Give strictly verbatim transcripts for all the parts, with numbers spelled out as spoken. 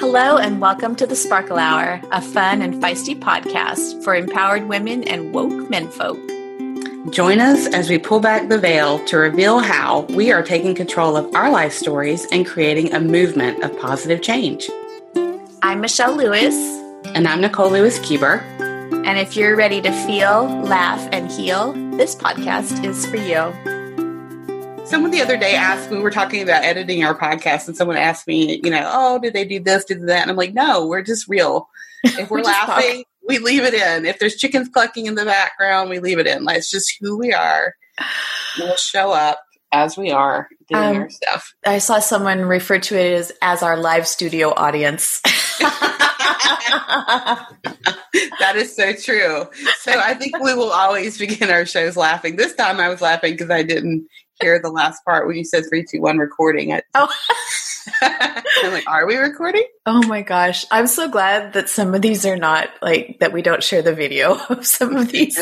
Hello and welcome to the Sparkle Hour, a fun and feisty podcast for empowered women and woke menfolk. Join us as we pull back the veil to reveal how we are taking control of our life stories and creating a movement of positive change. I'm Michelle Lewis. And I'm Nicole Lewis Kueber. And if you're ready to feel, laugh, and heal, this podcast is for you. Someone the other day asked, we were talking about editing our podcast, and someone asked me, you know, oh, did they do this, did that? And I'm like, no, we're just real. If we're, we're laughing, we leave it in. If there's chickens clucking in the background, we leave it in. Like, it's just who we are. We'll show up as we are doing um, our stuff. I saw someone refer to it as, as our live studio audience. That is so true. So I think we will always begin our shows laughing. This time I was laughing because I didn't hear the last part when you said three, two, one, recording it. Oh, I'm like, are we recording? Oh my gosh! I'm so glad that some of these are not like that. We don't share the video of some of these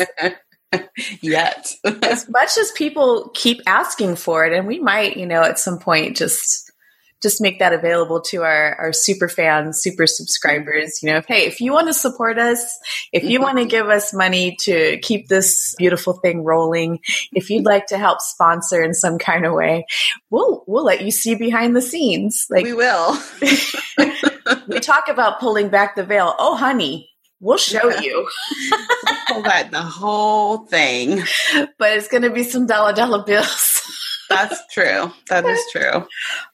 yet. As much as people keep asking for it, and we might, you know, at some point just just make that available to our our super fans, super subscribers. You know, if, hey, if you want to support us, if you want to give us money to keep this beautiful thing rolling, if you'd like to help sponsor in some kind of way, we'll we'll let you see behind the scenes. Like we will. We talk about pulling back the veil. Oh, honey, we'll show yeah. you. We'll pull back the whole thing, but it's going to be some dollar dollar bills. That's true. That is true.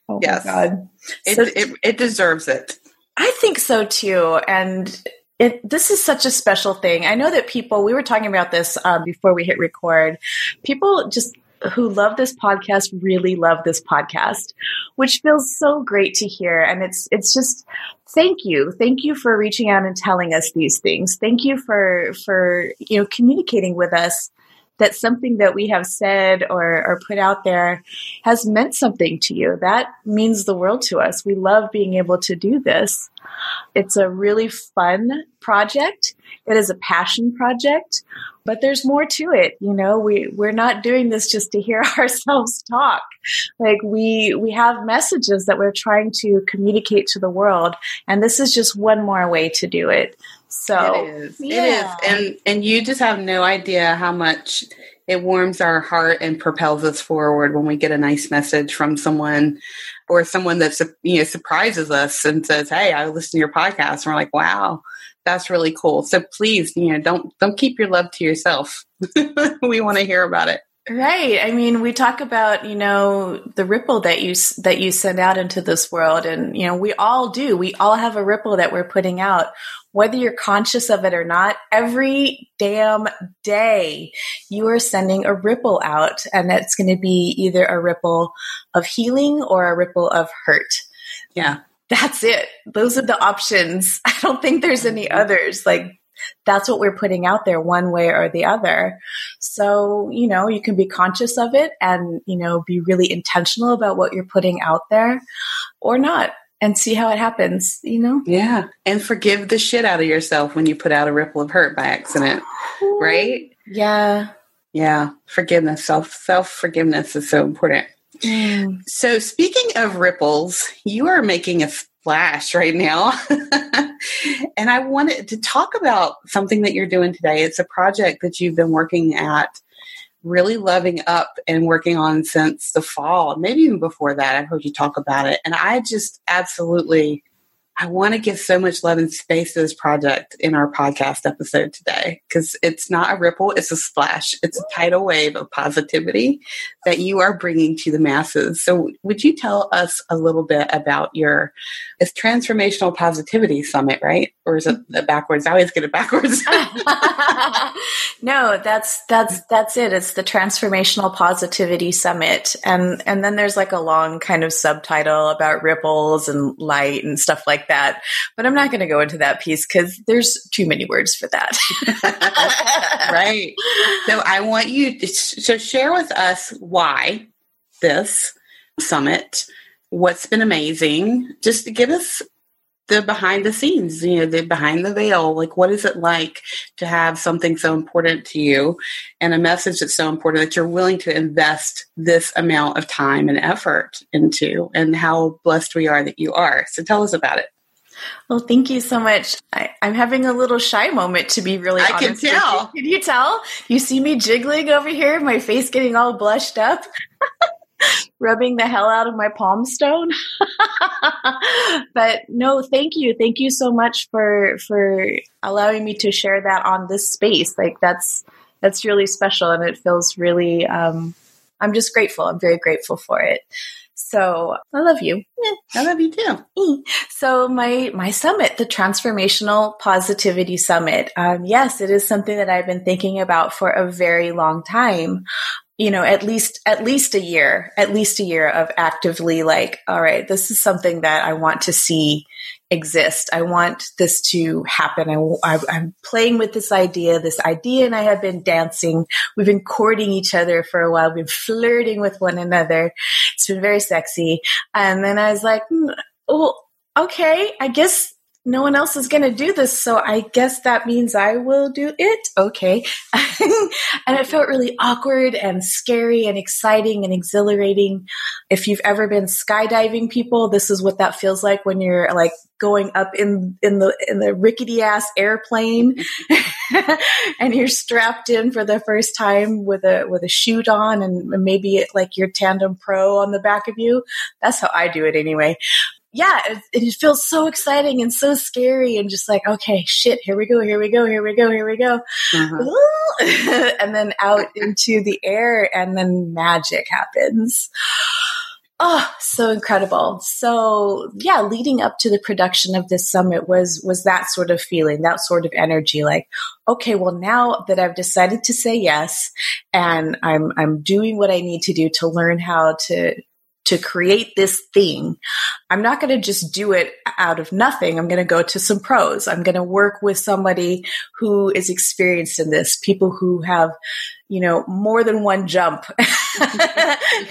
Oh yes. My God. It, so, it it deserves it. I think so too. And it this is such a special thing. I know that people, we were talking about this um, before we hit record, people just who love this podcast really love this podcast, which feels so great to hear. And it's it's just thank you. Thank you for reaching out and telling us these things. Thank you for for you know communicating with us. That something that we have said or, or put out there has meant something to you. That means the world to us. We love being able to do this. It's a really fun project. It is a passion project, but there's more to it. You know, we, we're not doing this just to hear ourselves talk. Like we, we have messages that we're trying to communicate to the world. And this is just one more way to do it. So it is. Yeah. It is. And, and you just have no idea how much it warms our heart and propels us forward when we get a nice message from someone or someone that, you know, surprises us and says, hey, I listened to your podcast. And we're like, wow, that's really cool. So please, you know, don't, don't keep your love to yourself. We want to hear about it. Right. I mean, we talk about, you know, the ripple that you, that you send out into this world. And, you know, we all do, we all have a ripple that we're putting out. Whether you're conscious of it or not, every damn day you are sending a ripple out, and that's going to be either a ripple of healing or a ripple of hurt. Yeah. That's it. Those are the options. I don't think there's any others. Like that's what we're putting out there one way or the other. So, you know, you can be conscious of it and, you know, be really intentional about what you're putting out there or not. And see how it happens, you know? Yeah. And forgive the shit out of yourself when you put out a ripple of hurt by accident, right? Yeah. Yeah. Forgiveness, self, self-forgiveness is so important. Mm. So speaking of ripples, you are making a splash right now. And I wanted to talk about something that you're doing today. It's a project that you've been working at, really loving up and working on since the fall, maybe even before that. I've heard you talk about it. And I just absolutely, I want to give so much love and space to this project in our podcast episode today, because it's not a ripple, it's a splash. It's a tidal wave of positivity that you are bringing to the masses. So would you tell us a little bit about your, it's Transformational Positivity Summit, right? Or is it the backwards? I always get it backwards. No, that's, that's, that's it. It's the Transformational Positivity Summit. And, and then there's like a long kind of subtitle about ripples and light and stuff like that. But I'm not going to go into that piece because there's too many words for that. Right. So I want you to so share with us why this summit, what's been amazing, just to give us the behind the scenes, you know, the behind the veil, like what is it like to have something so important to you and a message that's so important that you're willing to invest this amount of time and effort into, and how blessed we are that you are. So tell us about it. Well, thank you so much. I, I'm having a little shy moment, to be really I honest. I can tell. Can you tell? You see me jiggling over here, my face getting all blushed up, rubbing the hell out of my palm stone. But no, thank you. Thank you so much for for allowing me to share that on this space. Like that's that's really special, and it feels really, um, I'm just grateful. I'm very grateful for it. So I love you. Yeah, I love you too. So my, my summit, the Transformational Positivity Summit. Um, yes, it is something that I've been thinking about for a very long time. You know, at least, at least a year, at least a year of actively like, all right, this is something that I want to see exist. I want this to happen. I, I, I'm playing with this idea, this idea, and I have been dancing. We've been courting each other for a while. We've been flirting with one another. It's been very sexy. And then I was like, mm, well, okay, I guess no one else is going to do this. So I guess that means I will do it. Okay. And it felt really awkward and scary and exciting and exhilarating. If you've ever been skydiving, people, this is what that feels like when you're like going up in, in the, in the rickety ass airplane and you're strapped in for the first time with a, with a chute on and maybe it, like your Tandem Pro on the back of you. That's how I do it anyway. Yeah, it, it feels so exciting and so scary and just like, okay, shit, here we go, here we go, here we go, here we go. Uh-huh. And then out into the air and then magic happens. Oh, so incredible. So yeah, leading up to the production of this summit was, was that sort of feeling, that sort of energy, like, okay, well now that I've decided to say yes and I'm, I'm doing what I need to do to learn how to, to create this thing, I'm not going to just do it out of nothing. I'm going to go to some pros. I'm going to work with somebody who is experienced in this, people who have, you know, more than one jump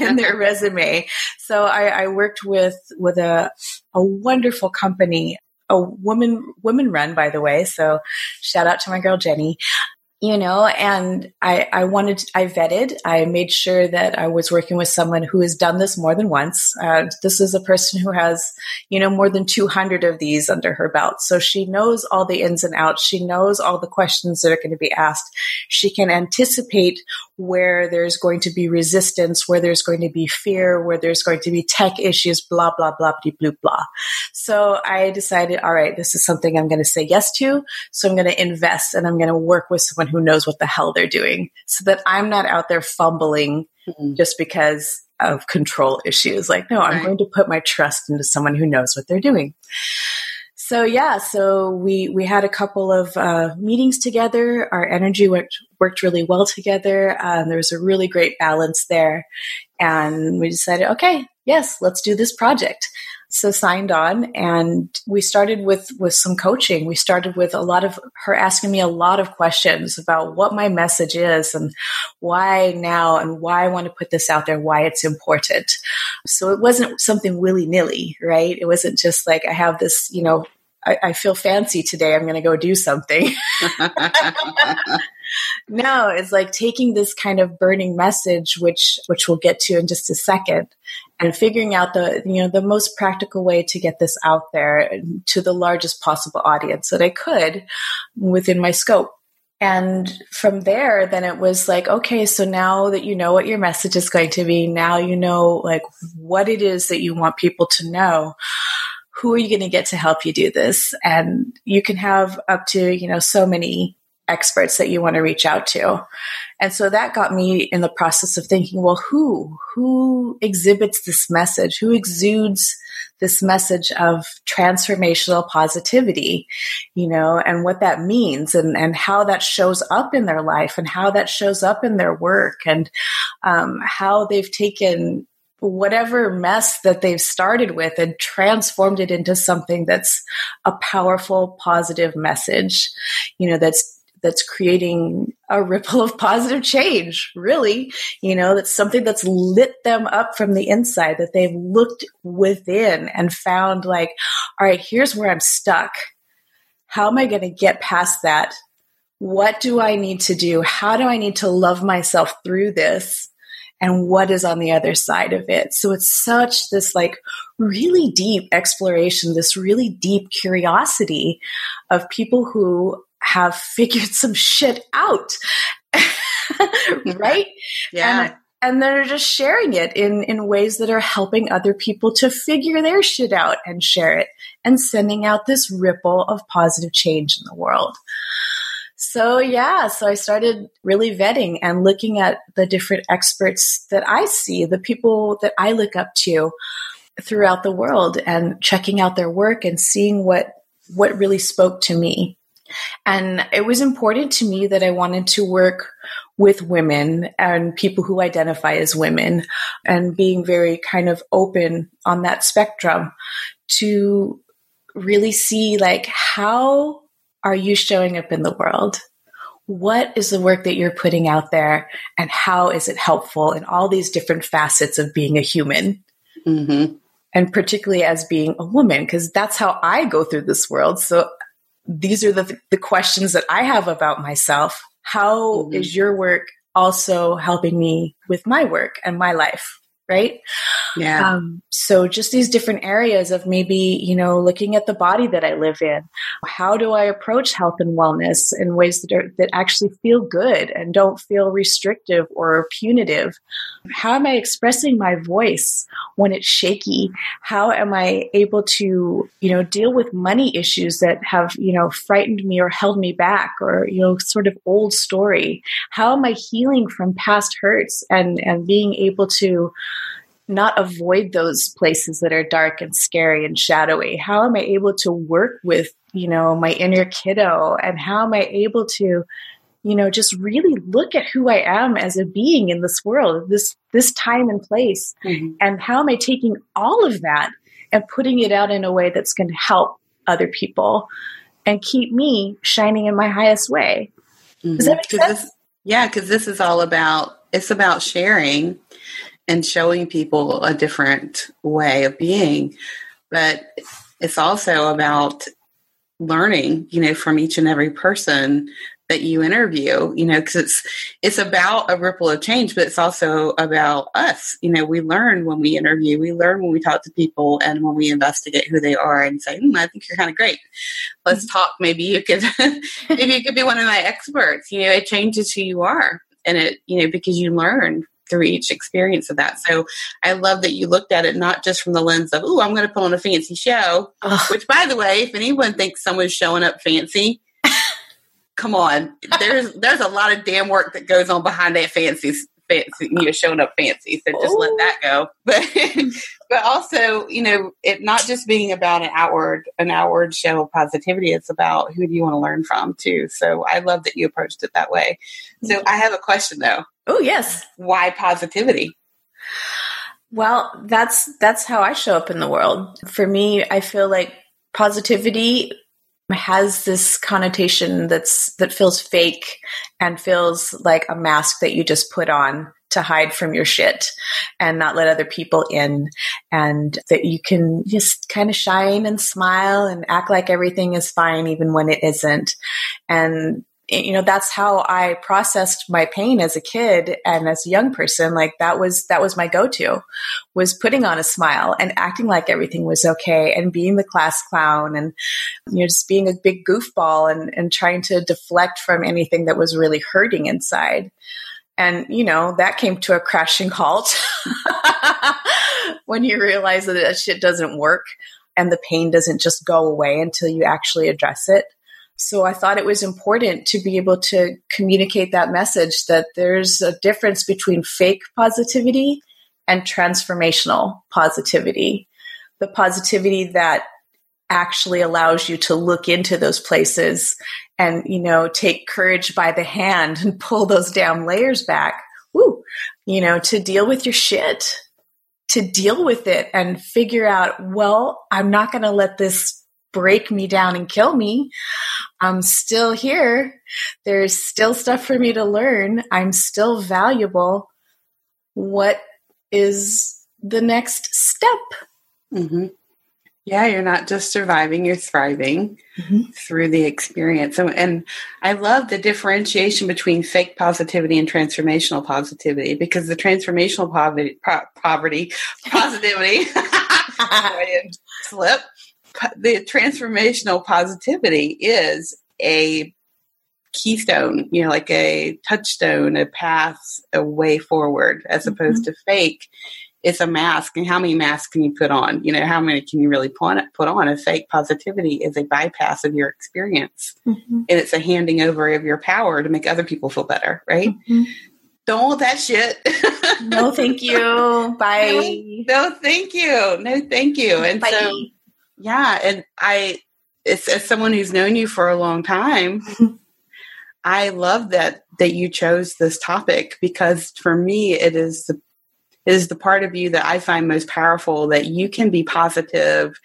in their resume. So I, I worked with, with a, a wonderful company, a woman, woman run, by the way. So shout out to my girl, Jenny. You know, and I, I wanted, I vetted, I made sure that I was working with someone who has done this more than once. Uh, this is a person who has, you know, more than two hundred of these under her belt. So she knows all the ins and outs. She knows all the questions that are going to be asked. She can anticipate where there's going to be resistance, where there's going to be fear, where there's going to be tech issues, blah, blah, blah, blah, blah, blah. So I decided, all right, this is something I'm going to say yes to. So I'm going to invest and I'm going to work with someone who knows what the hell they're doing so that I'm not out there fumbling mm-hmm. just because of control issues. Like, no, I'm right. going to put my trust into someone who knows what they're doing. So yeah, so we, we had a couple of uh, meetings together. Our energy worked, worked really well together. Um, there was a really great balance there. And we decided, okay, yes, let's do this project. So signed on and we started with, with some coaching. We started with a lot of her asking me a lot of questions about what my message is and why now and why I want to put this out there, why it's important. So it wasn't something willy-nilly, right? It wasn't just like I have this, you know, I, I feel fancy today. I'm going to go do something. No, it's like taking this kind of burning message, which which we'll get to in just a second, and figuring out the you know the most practical way to get this out there to the largest possible audience that I could within my scope. And from there, then it was like, okay, so now that you know what your message is going to be, now you know like what it is that you want people to know. Who are you going to get to help you do this? And you can have up to you know so many experts that you want to reach out to. And so that got me in the process of thinking, well, who, who exhibits this message? Who exudes this message of transformational positivity, you know, and what that means and, and how that shows up in their life and how that shows up in their work and um, how they've taken whatever mess that they've started with and transformed it into something that's a powerful, positive message, you know, that's that's creating a ripple of positive change, really. You know, that's something that's lit them up from the inside, that they've looked within and found like, all right, here's where I'm stuck. How am I going to get past that? What do I need to do? How do I need to love myself through this? and what is on the other side of it. So it's such this like really deep exploration, this really deep curiosity of people who have figured some shit out, right? Yeah. And, and they're just sharing it in, in ways that are helping other people to figure their shit out and share it and sending out this ripple of positive change in the world. So, yeah, so I started really vetting and looking at the different experts that I see, the people that I look up to throughout the world and checking out their work and seeing what, what really spoke to me. And it was important to me that I wanted to work with women and people who identify as women and being very kind of open on that spectrum to really see like, how are you showing up in the world? What is the work that you're putting out there and how is it helpful in all these different facets of being a human? Mm-hmm. And particularly as being a woman, because that's how I go through this world. So these are the, the questions that I have about myself. How mm-hmm. is your work also helping me with my work and my life? Right? Yeah. Um, so just these different areas of maybe, you know, looking at the body that I live in, how do I approach health and wellness in ways that are, that actually feel good and don't feel restrictive or punitive? How am I expressing my voice when it's shaky? How am I able to, you know, deal with money issues that have, you know, frightened me or held me back or, you know, sort of old story? How am I healing from past hurts and, and being able to not avoid those places that are dark and scary and shadowy? How am I able to work with, you know, my inner kiddo? And how am I able to, you know, just really look at who I am as a being in this world, this, this time and place? Mm-hmm. And how am I taking all of that and putting it out in a way that's going to help other people and keep me shining in my highest way? Mm-hmm. Does that make sense? This, yeah. Cause this is all about, it's about sharing and showing people a different way of being. But it's also about learning, you know, from each and every person that you interview, you know, because it's, it's about a ripple of change, but it's also about us. You know, we learn when we interview, we learn when we talk to people and when we investigate who they are and say, mm, I think you're kind of great. Let's mm-hmm. talk. Maybe you could, maybe you could be one of my experts. You know, it changes who you are and it, you know, because you learn through each experience of that. So I love that you looked at it, not just from the lens of, oh, I'm going to put on a fancy show, Ugh. Which by the way, if anyone thinks someone's showing up fancy, come on, there's, there's a lot of damn work that goes on behind that fancy, fancy, you know, showing up fancy. So just oh. let that go. But, but also, you know, it not just being about an outward, an outward show of positivity. It's about who do you want to learn from too. So I love that you approached it that way. So I have a question though. Oh, yes. Why positivity? Well, that's that's how I show up in the world. For me, I feel like positivity has this connotation that's that feels fake and feels like a mask that you just put on to hide from your shit and not let other people in, and that you can just kind of shine and smile and act like everything is fine even when it isn't. And you know, that's how I processed my pain as a kid and as a young person. Like that was, that was my go-to, was putting on a smile and acting like everything was okay and being the class clown and, you know, just being a big goofball and, and trying to deflect from anything that was really hurting inside. And, you know, that came to a crashing halt when you realize that that shit doesn't work and the pain doesn't just go away until you actually address it. So I thought it was important to be able to communicate that message that there's a difference between fake positivity and transformational positivity, the positivity that actually allows you to look into those places and, you know, take courage by the hand and pull those damn layers back, woo, you know, to deal with your shit, to deal with it and figure out, well, I'm not going to let this break me down and kill me. I'm still here. There's still stuff for me to learn. I'm still valuable. What is the next step? Mm-hmm. Yeah, you're not just surviving, you're thriving mm-hmm. through the experience. And, and I love the differentiation between fake positivity and transformational positivity, because the transformational poverty, po- poverty positivity, slip, the transformational positivity is a keystone, you know, like a touchstone, a path, a way forward, as mm-hmm. opposed to fake. It's a mask, and how many masks can you put on? You know, how many can you really put on? A fake positivity is a bypass of your experience, mm-hmm. and it's a handing over of your power to make other people feel better, right? Mm-hmm. Don't want that shit. No, thank you. Bye. No, no, thank you. No, thank you. And Bye. so, yeah, and I, it's, as someone who's known you for a long time, I love that that you chose this topic, because for me, it is the is the part of you that I find most powerful, that you can be positive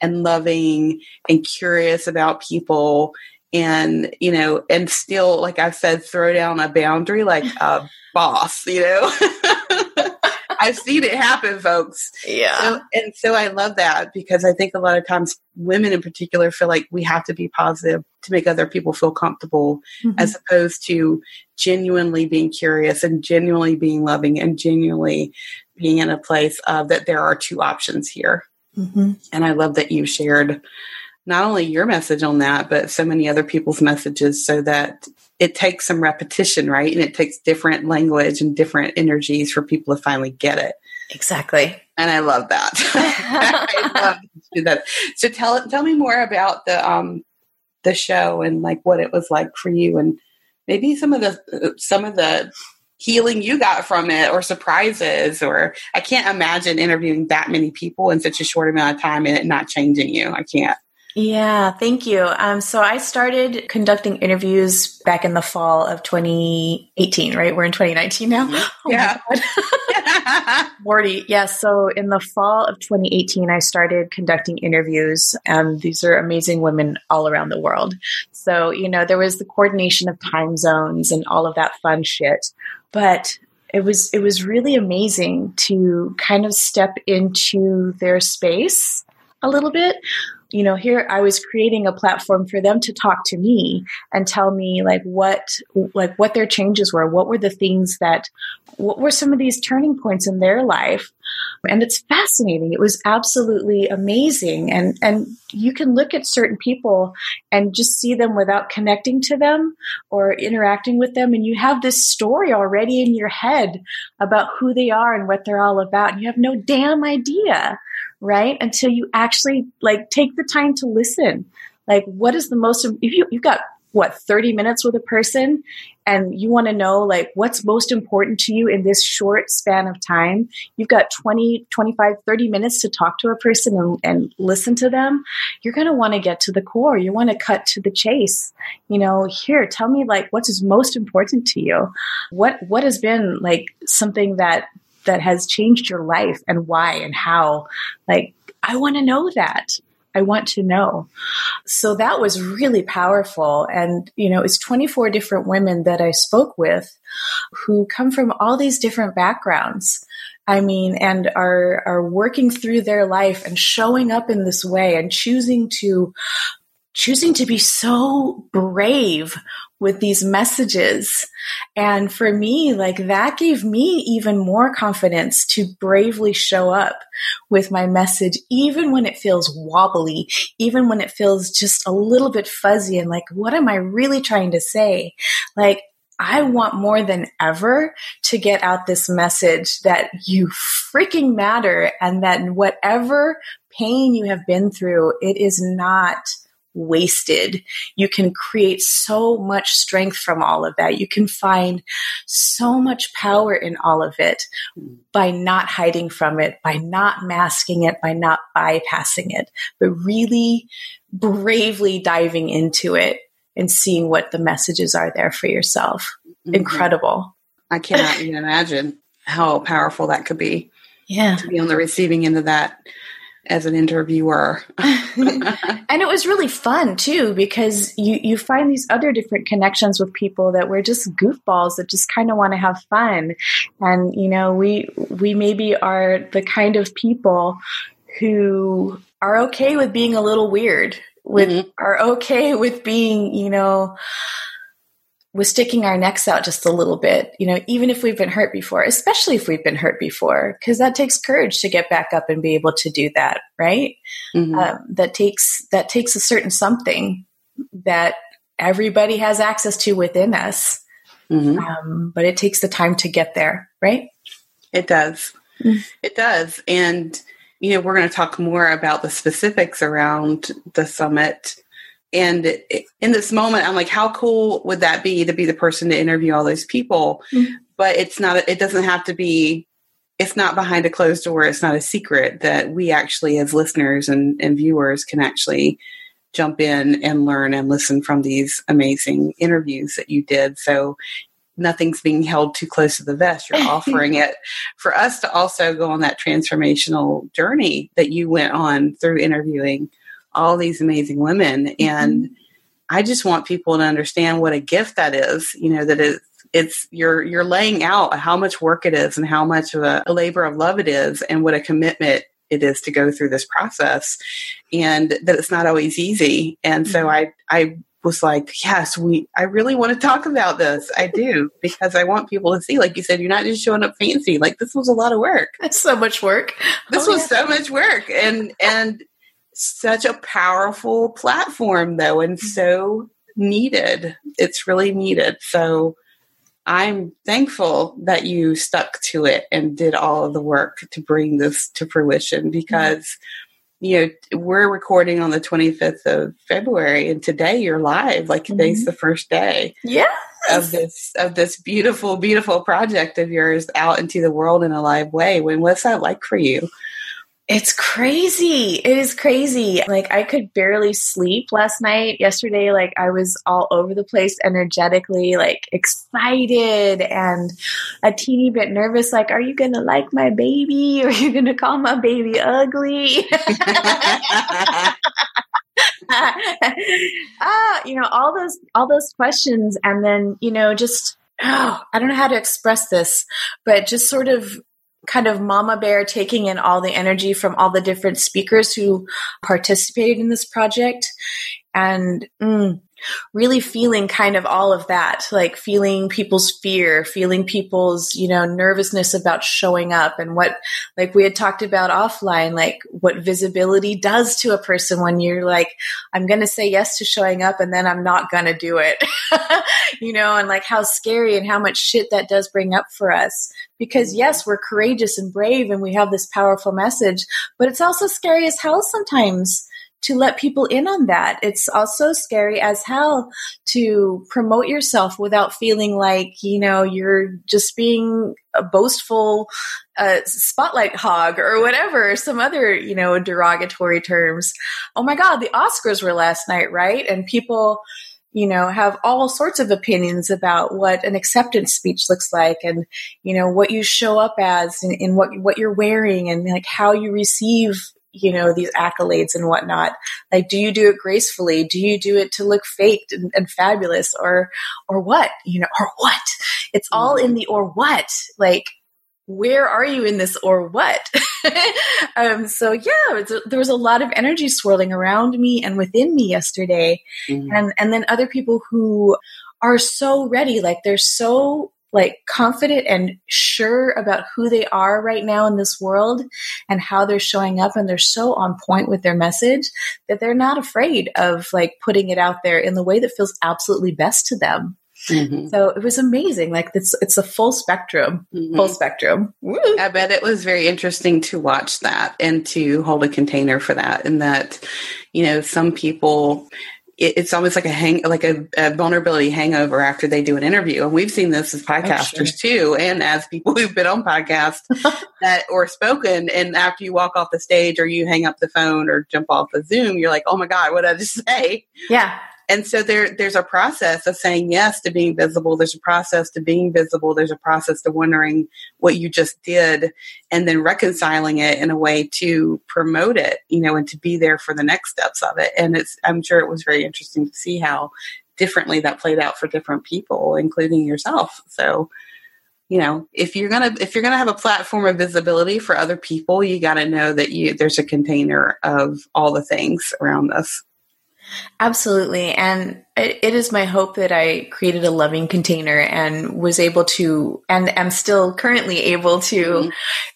and loving and curious about people. And, you know, and still, like I've said, throw down a boundary like a boss, you know, I've seen it happen, folks. Yeah. So, and so I love that, because I think a lot of times women in particular feel like we have to be positive to make other people feel comfortable, mm-hmm. as opposed to genuinely being curious and genuinely being loving and genuinely being in a place of that there are two options here. Mm-hmm. And I love that you shared not only your message on that, but so many other people's messages, so that it takes some repetition, right? And it takes different language and different energies for people to finally get it. Exactly. And I love that. I love to do that. So tell tell me more about the um the show, and like what it was like for you, and maybe some of the some of the healing you got from it, or surprises, or I can't imagine interviewing that many people in such a short amount of time and it not changing you. I can't. Yeah, thank you. Um, so I started conducting interviews back in the fall of twenty eighteen, right? We're in twenty nineteen now. Oh yeah. Morty. Yeah. So in the fall of twenty eighteen, I started conducting interviews. Um, these are amazing women all around the world. So, you know, there was the coordination of time zones and all of that fun shit, but It was it was really amazing to kind of step into their space a little bit. You know, here I was creating a platform for them to talk to me and tell me like what, like what their changes were, what were the things that, what were some of these turning points in their life. And it's fascinating. It was absolutely amazing. And, and you can look at certain people and just see them without connecting to them or interacting with them. And you have this story already in your head about who they are and what they're all about. And you have no damn idea, right? Until you actually like take the time to listen. Like, what is the most, if you, you've got what, thirty minutes with a person, and you want to know like what's most important to you in this short span of time, you've got twenty, twenty-five, thirty minutes to talk to a person and, and listen to them. You're going to want to get to the core. You want to cut to the chase. You know, here, tell me like what is most important to you. What, what has been like something that, that has changed your life, and why and how? Like, I want to know that. I want to know. So that was really powerful. And, you know, it's twenty-four different women that I spoke with who come from all these different backgrounds. I mean, and are, are working through their life and showing up in this way and choosing to, choosing to be so brave with these messages. And for me, like that gave me even more confidence to bravely show up with my message, even when it feels wobbly, even when it feels just a little bit fuzzy and like, what am I really trying to say? Like, I want more than ever to get out this message that you freaking matter, and that whatever pain you have been through, it is not wasted. You can create so much strength from all of that. You can find so much power in all of it by not hiding from it, by not masking it, by not bypassing it, but really bravely diving into it and seeing what the messages are there for yourself. Mm-hmm. Incredible. I cannot even imagine how powerful that could be. Yeah. To be on the receiving end of that as an interviewer. And it was really fun too, because you, you find these other different connections with people that were just goofballs that just kind of want to have fun. And, you know, we, we maybe are the kind of people who are okay with being a little weird, with mm-hmm. are okay with being, you know, with sticking our necks out just a little bit, you know, even if we've been hurt before, especially if we've been hurt before, because that takes courage to get back up and be able to do that, right? Mm-hmm. Um, that takes that takes a certain something that everybody has access to within us, mm-hmm. um, but it takes the time to get there, right? It does. Mm-hmm. It does. And, you know, we're going to talk more about the specifics around the summit. And it, in this moment, I'm like, how cool would that be to be the person to interview all those people? Mm-hmm. But it's not, it doesn't have to be, it's not behind a closed door. It's not a secret that we actually, as listeners and, and viewers, can actually jump in and learn and listen from these amazing interviews that you did. So nothing's being held too close to the vest. You're offering it for us to also go on that transformational journey that you went on through interviewing all these amazing women. Mm-hmm. And I just want people to understand what a gift that is, you know, that it's, it's you're, you're laying out how much work it is and how much of a, a labor of love it is and what a commitment it is to go through this process, and that it's not always easy. And mm-hmm. so I, I, was like, yes, we, I really want to talk about this. I do, because I want people to see, like you said, you're not just showing up fancy. Like, this was a lot of work. That's so much work. This oh, was yeah. so much work. And, and such a powerful platform though. And so needed. It's really needed. So I'm thankful that you stuck to it and did all of the work to bring this to fruition, because mm-hmm. you know, we're recording on the twenty-fifth of February, and today you're live. Like, today's mm-hmm. the first day yes. of this, of this beautiful, beautiful project of yours out into the world in a live way. When, what's that like for you? It's crazy. It is crazy. Like, I could barely sleep last night. Yesterday, like, I was all over the place energetically, like excited and a teeny bit nervous. Like, are you going to like my baby? Are you going to call my baby ugly? ah, you know, all those, all those questions. And then, you know, just, oh, I don't know how to express this, but just sort of kind of mama bear taking in all the energy from all the different speakers who participated in this project, and mm, really feeling kind of all of that, like feeling people's fear, feeling people's, you know, nervousness about showing up, and what, like we had talked about offline, like what visibility does to a person when you're like, I'm going to say yes to showing up and then I'm not going to do it, you know, and like how scary and how much shit that does bring up for us. Because yes, we're courageous and brave and we have this powerful message, but it's also scary as hell sometimes to let people in on that. It's also scary as hell to promote yourself without feeling like, you know, you're just being a boastful uh, spotlight hog or whatever, some other, you know, derogatory terms. Oh my God, the Oscars were last night, right? And people, you know, have all sorts of opinions about what an acceptance speech looks like, and, you know, what you show up as, and, and what, what you're wearing, and like how you receive, you know, these accolades and whatnot. Like, do you do it gracefully? Do you do it to look faked and, and fabulous, or, or what, you know, or what? It's all in the, or what, like, where are you in this or what? um, so yeah, it's, there was a lot of energy swirling around me and within me yesterday. Mm-hmm. And, and then other people who are so ready, like they're so like confident and sure about who they are right now in this world and how they're showing up. And they're so on point with their message that they're not afraid of like putting it out there in the way that feels absolutely best to them. Mm-hmm. So it was amazing. Like it's, it's a full spectrum, mm-hmm. full spectrum. Woo. I bet it was very interesting to watch that and to hold a container for that. And that, you know, some people, it, it's almost like a hang, like a, a vulnerability hangover after they do an interview. And we've seen this as podcasters oh, sure. too. And as people who've been on podcasts that or spoken. And after you walk off the stage or you hang up the phone or jump off the Zoom, you're like, oh my God, what did I just say? Yeah. And so there, there's a process of saying yes to being visible. There's a process to being visible. There's a process to wondering what you just did and then reconciling it in a way to promote it, you know, and to be there for the next steps of it. And it's, I'm sure it was very interesting to see how differently that played out for different people, including yourself. So you know, if you're going to, if you're going to have a platform of visibility for other people, you got to know that you, there's a container of all the things around us. Absolutely. And it, it is my hope that I created a loving container and was able to, and am still currently able to mm-hmm.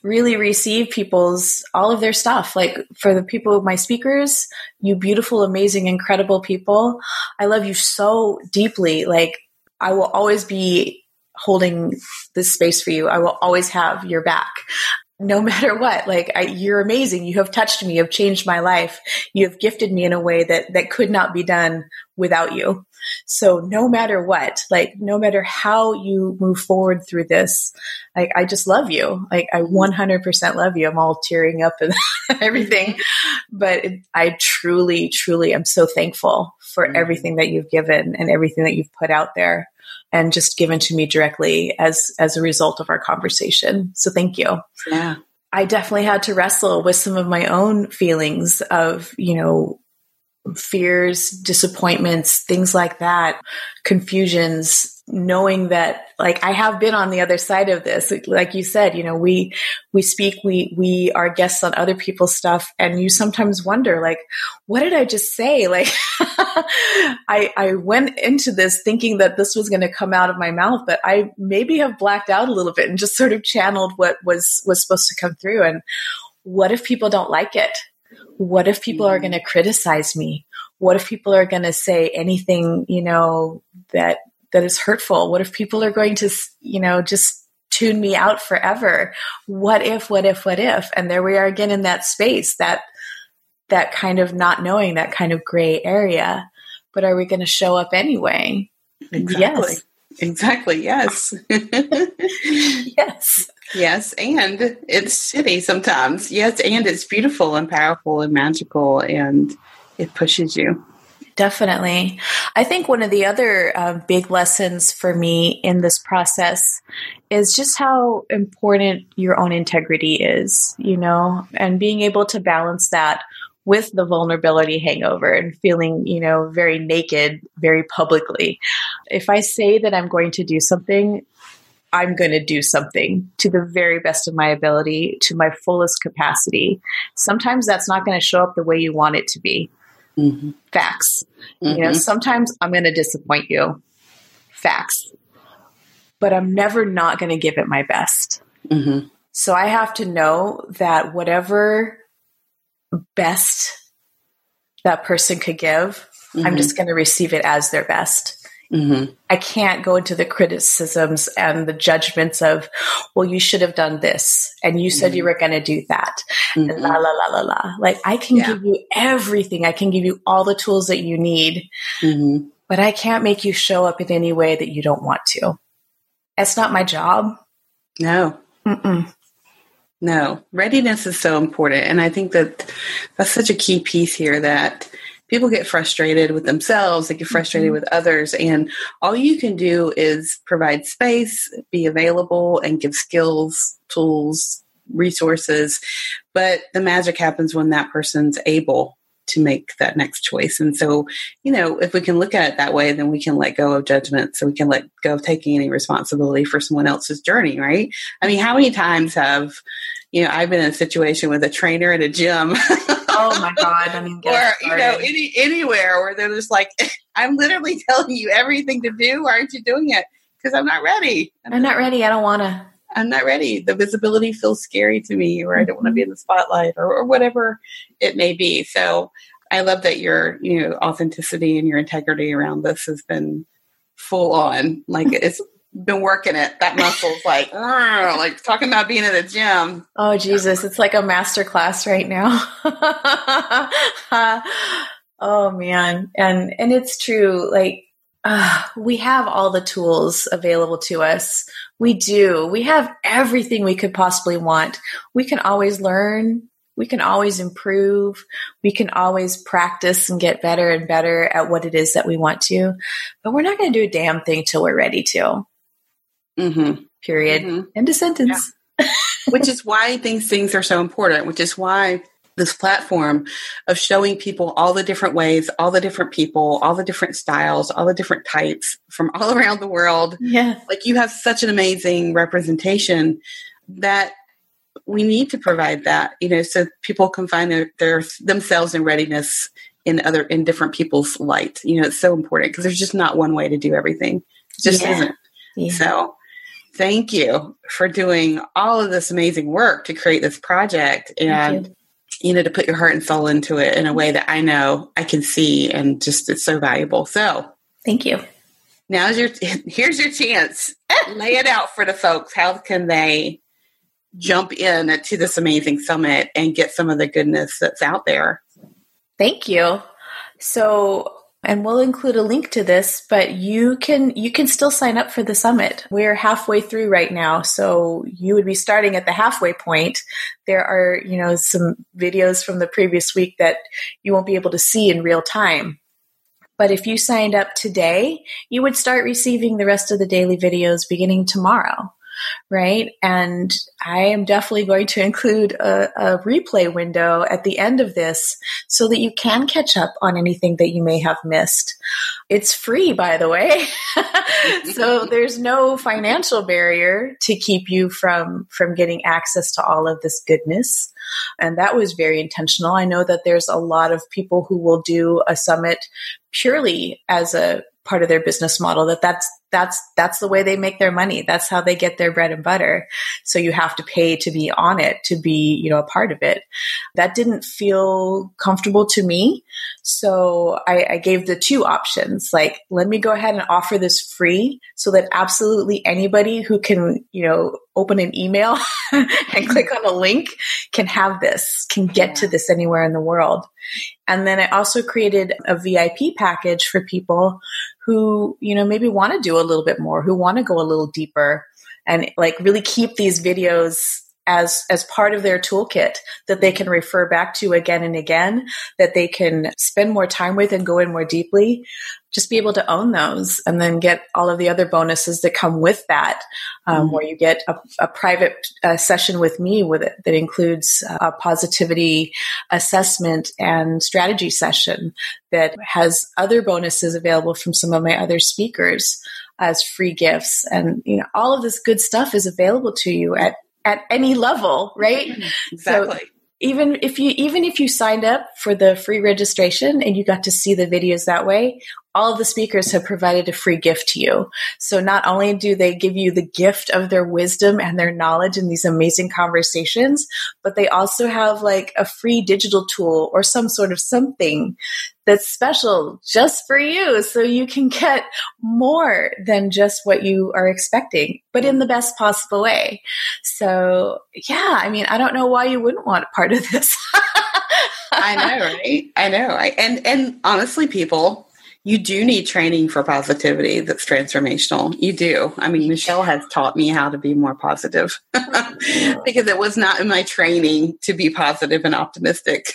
really receive people's, all of their stuff. Like for the people, my speakers, you beautiful, amazing, incredible people. I love you so deeply. Like I will always be holding this space for you. I will always have your back. No matter what, like I, you're amazing. You have touched me. You have changed my life. You have gifted me in a way that, that could not be done without you. So no matter what, like no matter how you move forward through this, like I just love you. Like I one hundred percent love you. I'm all tearing up and everything, but it, I truly, truly am so thankful for everything that you've given and everything that you've put out there and just given to me directly as, as a result of our conversation. So thank you. Yeah. I definitely had to wrestle with some of my own feelings of, you know, fears, disappointments, things like that, confusions, knowing that like I have been on the other side of this. Like you said, you know, we, we speak, we, we are guests on other people's stuff. And you sometimes wonder like, what did I just say? Like I, I went into this thinking that this was going to come out of my mouth, but I maybe have blacked out a little bit and just sort of channeled what was, was supposed to come through. And what if people don't like it? What if people are going to criticize me? What if people are going to say anything, you know, that, that is hurtful? What if people are going to, you know, just tune me out forever? What if, what if, what if? And there we are again in that space, that, that kind of not knowing, that kind of gray area, but are we going to show up anyway? Exactly. Yes. Exactly. Yes. Yes. Yes. And it's shitty sometimes. Yes. And it's beautiful and powerful and magical and it pushes you. Definitely. I think one of the other uh, big lessons for me in this process is just how important your own integrity is, you know, and being able to balance that with the vulnerability hangover and feeling, you know, very naked, very publicly. If I say that I'm going to do something, I'm going to do something to the very best of my ability, to my fullest capacity. Sometimes that's not going to show up the way you want it to be. Mm-hmm. Facts. Mm-hmm. You know, sometimes I'm going to disappoint you. Facts. But I'm never not going to give it my best. Mm-hmm. So I have to know that whatever best that person could give, mm-hmm. I'm just going to receive it as their best. Mm-hmm. I can't go into the criticisms and the judgments of, well, you should have done this. And you said mm-hmm. you were going to do that. Mm-hmm. And la, la, la, la, la. Like I can yeah. give you everything. I can give you all the tools that you need, mm-hmm. but I can't make you show up in any way that you don't want to. That's not my job. No. Mm-mm. No. Readiness is so important. And I think that that's such a key piece here that people get frustrated with themselves, they get frustrated mm-hmm. with others, and all you can do is provide space, be available, and give skills, tools, resources. But the magic happens when that person's able to make that next choice. And so, you know, if we can look at it that way, then we can let go of judgment. So we can let go of taking any responsibility for someone else's journey, right? I mean, how many times have, you know, I've been in a situation with a trainer at a gym. Oh my God. I mean, or, you know, any, anywhere where they're just like, I'm literally telling you everything to do. Why aren't you doing it? Because I'm not ready. I'm, I'm not ready. I don't want to. I'm not ready. The visibility feels scary to me, or I don't want to be in the spotlight, or, or whatever it may be. So I love that your, you know, authenticity and your integrity around this has been full on. Like it's been working it. That muscle's like, like talking about being at a gym. Oh Jesus. It's like a master class right now. Oh man. And, and it's true. Like, Uh, we have all the tools available to us. We do. We have everything we could possibly want. We can always learn. We can always improve. We can always practice and get better and better at what it is that we want to. But we're not going to do a damn thing till we're ready to. Mm-hmm. Period. Mm-hmm. End of sentence. Yeah. Which is why these things are so important, which is why this platform of showing people all the different ways, all the different people, all the different styles, all the different types from all around the world. Yeah. Like, you have such an amazing representation that we need to provide that, you know, so people can find their, their themselves in readiness in other, in different people's light. You know, it's so important because there's just not one way to do everything. It just yeah. isn't. Yeah. So thank you for doing all of this amazing work to create this project and, you know, to put your heart and soul into it in a way that I know I can see, and just, it's so valuable. So thank you. Now's your, here's your chance. Lay it out for the folks. How can they jump in to this amazing summit and get some of the goodness that's out there? Thank you. So, and we'll include a link to this, but you can, you can still sign up for the summit. We're halfway through right now. So you would be starting at the halfway point. There are, you know, some videos from the previous week that you won't be able to see in real time. But if you signed up today, you would start receiving the rest of the daily videos beginning tomorrow. Right. And I am definitely going to include a, a replay window at the end of this so that you can catch up on anything that you may have missed. It's free, by the way. So there's no financial barrier to keep you from, from getting access to all of this goodness. And that was very intentional. I know that there's a lot of people who will do a summit purely as a part of their business model, that that's, that's, that's the way they make their money. That's how they get their bread and butter. So you have to pay to be on it, to be, you know, a part of it. That didn't feel comfortable to me. So I, I gave the two options, like, let me go ahead and offer this free so that absolutely anybody who can, you know, open an email and click on a link can have this, can get to this anywhere in the world. And then I also created a V I P package for people who, you know, maybe want to do a little bit more, who want to go a little deeper and like really keep these videos as, as part of their toolkit that they can refer back to again and again, that they can spend more time with and go in more deeply, just be able to own those and then get all of the other bonuses that come with that, um, mm-hmm. where you get a, a private uh, session with me with it that includes a positivity assessment and strategy session that has other bonuses available from some of my other speakers as free gifts. And, you know, all of this good stuff is available to you at at any level, right? Exactly. So even if you, even if you signed up for the free registration and you got to see the videos that way, all of the speakers have provided a free gift to you. So not only do they give you the gift of their wisdom and their knowledge in these amazing conversations, but they also have like a free digital tool or some sort of something that's special just for you. So you can get more than just what you are expecting, but in the best possible way. So yeah, I mean, I don't know why you wouldn't want a part of this. I know, right? I know. I, and, and honestly, people, you do need training for positivity that's transformational. You do. I mean, Michelle has taught me how to be more positive because it was not in my training to be positive and optimistic.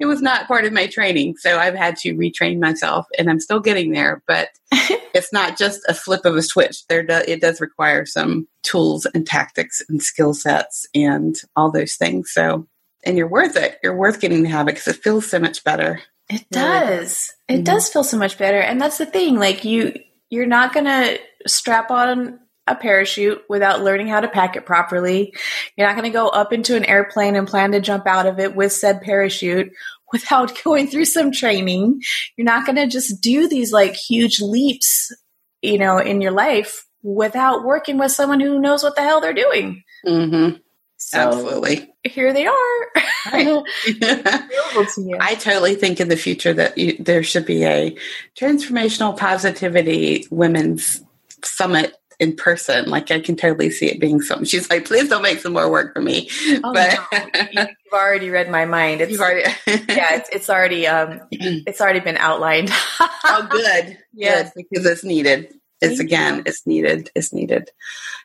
It was not part of my training. So I've had to retrain myself and I'm still getting there, but it's not just a flip of a switch. There do, it does require some tools and tactics and skill sets and all those things. So, and you're worth it. You're worth getting to have it because it feels so much better. It does. It mm-hmm. does feel so much better. And that's the thing. Like you, you're not going to strap on a parachute without learning how to pack it properly. You're not going to go up into an airplane and plan to jump out of it with said parachute without going through some training. You're not going to just do these like huge leaps, you know, in your life without working with someone who knows what the hell they're doing. Mm-hmm. So absolutely. Here they are. Right. I totally think in the future that you, there should be a transformational positivity women's summit in person. Like I can totally see it being something. She's like, please don't make some more work for me. Oh, but no. You've already read my mind. It's you've already, yeah, it's, it's already, um, it's already been outlined. Oh, good. Yes. Good, because it's needed. It's Thank again, you. it's needed. It's needed.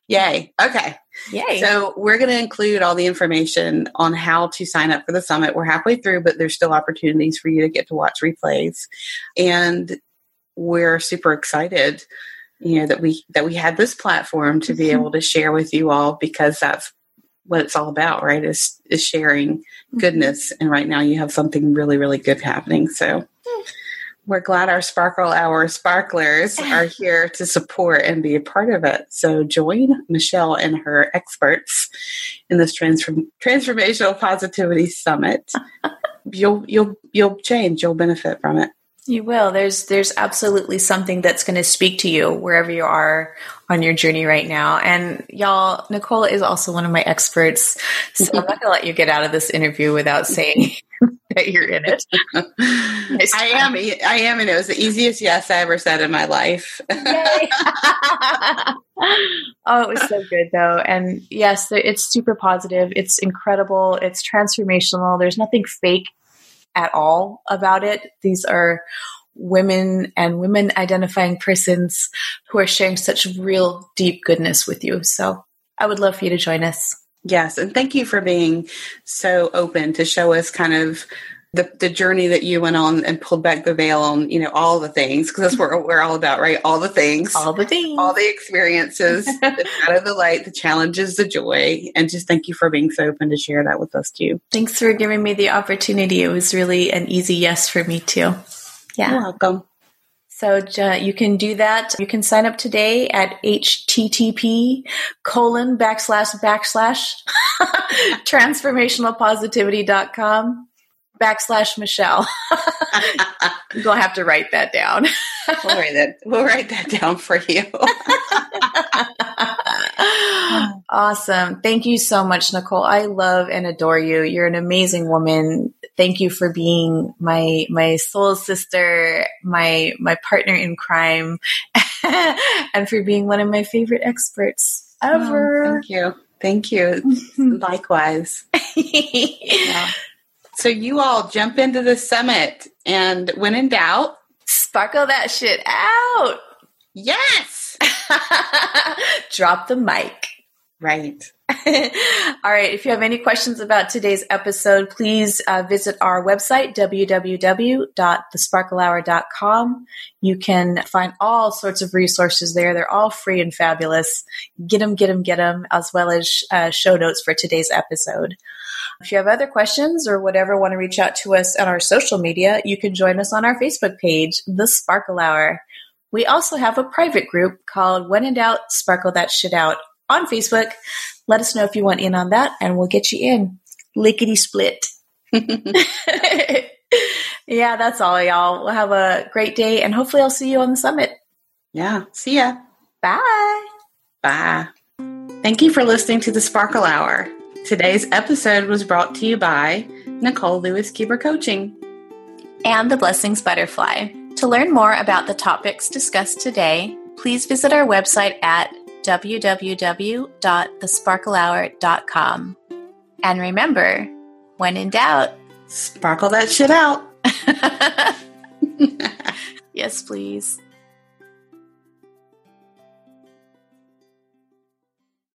Yay. Okay. Yay. So we're going to include all the information on how to sign up for the summit. We're halfway through, but there's still opportunities for you to get to watch replays. And we're super excited, you know, that we, that we had this platform to mm-hmm. be able to share with you all, because that's what it's all about, right? Is is sharing goodness. And right now you have something really, really good happening. So we're glad our Sparkle Hour Sparklers are here to support and be a part of it. So join Michelle and her experts in this transform- Transformational Positivity Summit. You'll, you'll, you'll change. You'll benefit from it. You will. There's, there's absolutely something that's going to speak to you wherever you are on your journey right now. And y'all, Nicole is also one of my experts. So I'm not going to let you get out of this interview without saying that you're in it. Nice I am. I am. And it was the easiest yes I ever said in my life. Yay. Oh, it was so good though. And yes, it's super positive. It's incredible. It's transformational. There's nothing fake at all about it. These are women and women identifying persons who are sharing such real deep goodness with you. So I would love for you to join us. Yes. And thank you for being so open to show us kind of the, the journey that you went on and pulled back the veil on, you know, all the things, because that's what we're all about, right? All the things, all the things, all the experiences, the out of the light, the challenges, the joy. And just thank you for being so open to share that with us too. Thanks for giving me the opportunity. It was really an easy yes for me too. Yeah. You're welcome. So uh, you can do that. You can sign up today at http colon backslash backslash transformational positivity dot com. Backslash Michelle. You're going to have to write that down. We'll write that, we'll write that down for you. Awesome. Thank you so much, Nicole. I love and adore you. You're an amazing woman. Thank you for being my my soul sister, my my partner in crime, and for being one of my favorite experts ever. Oh, thank you. Thank you. Likewise. Yeah. So you all jump into the summit, and when in doubt, sparkle that shit out. Yes. Drop the mic. Right. All right. If you have any questions about today's episode, please uh, visit our website, w w w dot the sparkle hour dot com. You can find all sorts of resources there. They're all free and fabulous. Get them, get them, get them, as well as uh, show notes for today's episode. If you have other questions or whatever, want to reach out to us on our social media, you can join us on our Facebook page, The Sparkle Hour. We also have a private group called When in Doubt, Sparkle That Shit Out on Facebook. Let us know if you want in on that, and we'll get you in. Lickety split. Yeah, that's all, y'all. We'll have a great day, and hopefully I'll see you on the summit. Yeah. See ya. Bye. Bye. Thank you for listening to The Sparkle Hour. Today's episode was brought to you by Nicole Lewis Kueber Coaching and The Blessings Butterfly. To learn more about the topics discussed today, please visit our website at w w w dot the sparkle hour dot com. And remember, when in doubt, sparkle that shit out. Yes, please.